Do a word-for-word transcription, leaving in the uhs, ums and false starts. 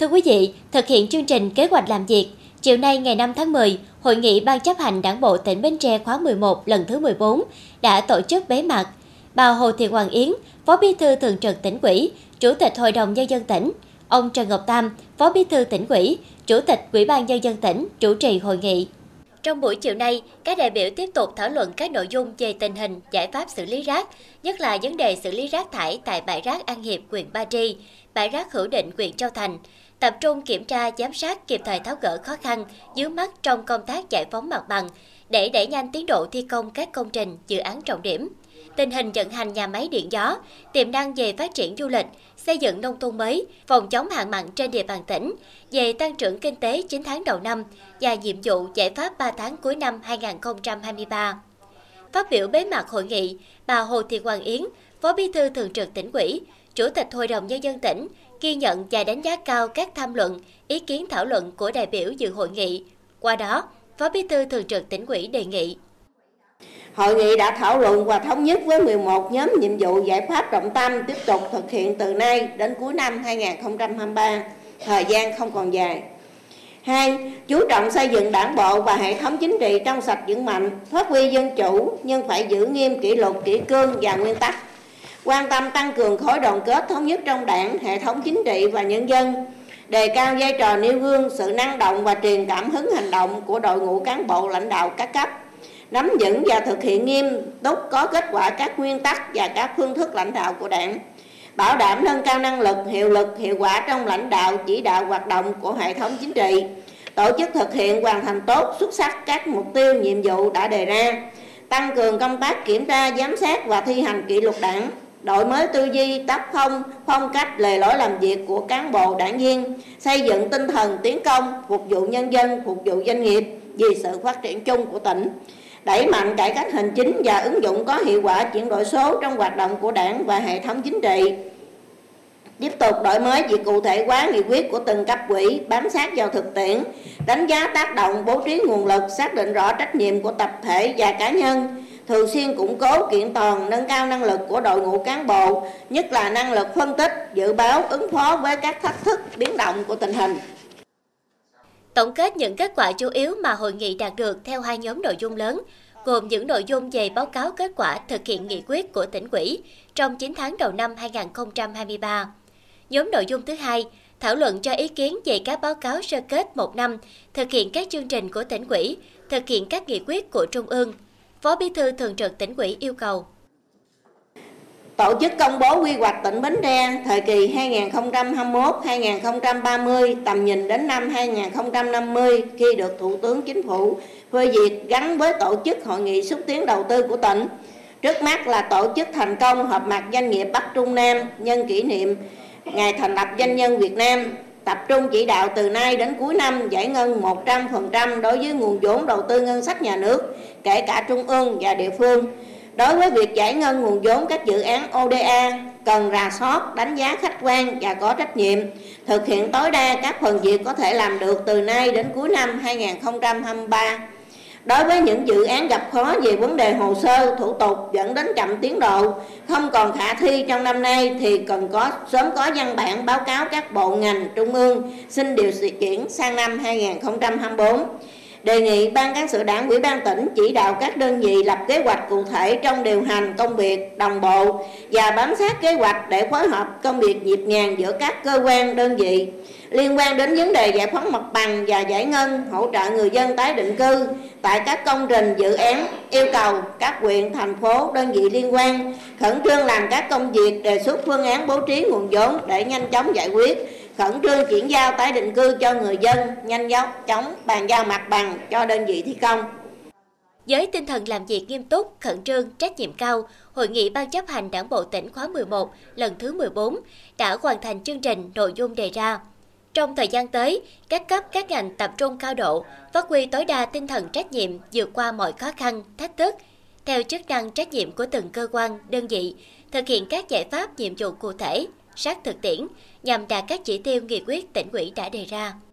Thưa quý vị, thực hiện chương trình kế hoạch làm việc, chiều nay ngày năm tháng mười, Hội nghị Ban chấp hành Đảng bộ tỉnh Bến Tre khóa mười một lần thứ mười bốn đã tổ chức bế mạc. Bà Hồ Thị Hoàng Yến, Phó Bí thư Thường trực Tỉnh ủy, Chủ tịch Hội đồng Nhân dân tỉnh, ông Trần Ngọc Tam, Phó Bí thư Tỉnh ủy, Chủ tịch Ủy ban Nhân dân tỉnh chủ trì hội nghị. Trong buổi chiều nay, các đại biểu tiếp tục thảo luận các nội dung về tình hình, giải pháp xử lý rác, nhất là vấn đề xử lý rác thải tại bãi rác An Hiệp, huyện Ba Tri, bãi rác Hữu Định, huyện Châu Thành, tập trung kiểm tra, giám sát, kịp thời tháo gỡ khó khăn, vướng mắc trong công tác giải phóng mặt bằng để đẩy nhanh tiến độ thi công các công trình, dự án trọng điểm. Tình hình vận hành nhà máy điện gió, tiềm năng về phát triển du lịch, xây dựng nông thôn mới, phòng chống hạn mặn trên địa bàn tỉnh, về tăng trưởng kinh tế chín tháng đầu năm và nhiệm vụ giải pháp ba tháng cuối năm hai nghìn không trăm hai mươi ba. Phát biểu bế mạc hội nghị, bà Hồ Thị Hoàng Yến, Phó Bí thư Thường trực Tỉnh ủy, Chủ tịch Hội đồng Nhân dân tỉnh, ghi nhận và đánh giá cao các tham luận, ý kiến thảo luận của đại biểu dự hội nghị. Qua đó, Phó Bí thư Thường trực Tỉnh ủy đề nghị. Hội nghị đã thảo luận và thống nhất với mười một nhóm nhiệm vụ giải pháp trọng tâm tiếp tục thực hiện từ nay đến cuối năm hai nghìn không trăm hai mươi ba, thời gian không còn dài. Hai, chú trọng xây dựng đảng bộ và hệ thống chính trị trong sạch vững mạnh, phát huy dân chủ nhưng phải giữ nghiêm kỷ luật, kỷ cương và nguyên tắc. Quan tâm tăng cường khối đoàn kết thống nhất trong đảng, hệ thống chính trị và nhân dân, đề cao vai trò nêu gương, sự năng động và truyền cảm hứng hành động của đội ngũ cán bộ lãnh đạo các cấp. Nắm vững và thực hiện nghiêm túc có kết quả các nguyên tắc và các phương thức lãnh đạo của đảng, bảo đảm nâng cao năng lực, hiệu lực, hiệu quả trong lãnh đạo, chỉ đạo hoạt động của hệ thống chính trị, tổ chức thực hiện hoàn thành tốt, xuất sắc các mục tiêu, nhiệm vụ đã đề ra, tăng cường công tác kiểm tra, giám sát và thi hành kỷ luật đảng, đổi mới tư duy, tác phong, phong cách, lề lối làm việc của cán bộ đảng viên, xây dựng tinh thần tiến công, phục vụ nhân dân, phục vụ doanh nghiệp vì sự phát triển chung của tỉnh. Đẩy mạnh cải cách hành chính và ứng dụng có hiệu quả chuyển đổi số trong hoạt động của đảng và hệ thống chính trị. Tiếp tục đổi mới việc cụ thể hóa nghị quyết của từng cấp ủy, bám sát vào thực tiễn, đánh giá tác động, bố trí nguồn lực, xác định rõ trách nhiệm của tập thể và cá nhân, thường xuyên củng cố kiện toàn, nâng cao năng lực của đội ngũ cán bộ, nhất là năng lực phân tích, dự báo, ứng phó với các thách thức biến động của tình hình. Tổng kết những kết quả chủ yếu mà hội nghị đạt được theo hai nhóm nội dung lớn, gồm những nội dung về báo cáo kết quả thực hiện nghị quyết của Tỉnh ủy trong chín tháng đầu năm hai nghìn không trăm hai mươi ba. Nhóm nội dung thứ hai, thảo luận cho ý kiến về các báo cáo sơ kết một năm, thực hiện các chương trình của Tỉnh ủy, thực hiện các nghị quyết của Trung ương. Phó Bí thư Thường trực Tỉnh ủy yêu cầu. Tổ chức công bố quy hoạch tỉnh Bến Tre thời kỳ hai nghìn không trăm hai mươi mốt đến hai nghìn không trăm ba mươi, tầm nhìn đến năm hai nghìn không trăm năm mươi khi được Thủ tướng Chính phủ phê duyệt gắn với tổ chức hội nghị xúc tiến đầu tư của tỉnh. Trước mắt là tổ chức thành công họp mặt doanh nghiệp Bắc Trung Nam nhân kỷ niệm ngày thành lập doanh nhân Việt Nam, tập trung chỉ đạo từ nay đến cuối năm giải ngân một trăm phần trăm đối với nguồn vốn đầu tư ngân sách nhà nước, kể cả trung ương và địa phương. Đối với việc giải ngân nguồn vốn các dự án o đê a, cần rà soát, đánh giá khách quan và có trách nhiệm, thực hiện tối đa các phần việc có thể làm được từ nay đến cuối năm hai nghìn không trăm hai mươi ba. Đối với những dự án gặp khó về vấn đề hồ sơ, thủ tục dẫn đến chậm tiến độ, không còn khả thi trong năm nay thì cần có sớm có văn bản báo cáo các bộ ngành trung ương xin điều chuyển sang năm hai nghìn không trăm hai mươi bốn. Đề nghị Ban Cán sự Đảng Ủy ban tỉnh chỉ đạo các đơn vị lập kế hoạch cụ thể trong điều hành công việc đồng bộ và bám sát kế hoạch để phối hợp công việc nhịp nhàng giữa các cơ quan đơn vị. Liên quan đến vấn đề giải phóng mặt bằng và giải ngân hỗ trợ người dân tái định cư tại các công trình dự án, yêu cầu các huyện, thành phố, đơn vị liên quan khẩn trương làm các công việc đề xuất phương án bố trí nguồn vốn để nhanh chóng giải quyết, khẩn trương chuyển giao tái định cư cho người dân, nhanh chóng bàn giao mặt bằng cho đơn vị thi công. Với tinh thần làm việc nghiêm túc, khẩn trương, trách nhiệm cao, Hội nghị Ban chấp hành Đảng bộ tỉnh khóa mười một lần thứ mười bốn đã hoàn thành chương trình nội dung đề ra. Trong thời gian tới, các cấp các ngành tập trung cao độ, phát huy tối đa tinh thần trách nhiệm vượt qua mọi khó khăn, thách thức, theo chức năng trách nhiệm của từng cơ quan, đơn vị, thực hiện các giải pháp nhiệm vụ cụ thể, sát thực tiễn nhằm đạt các chỉ tiêu nghị quyết Tỉnh ủy đã đề ra.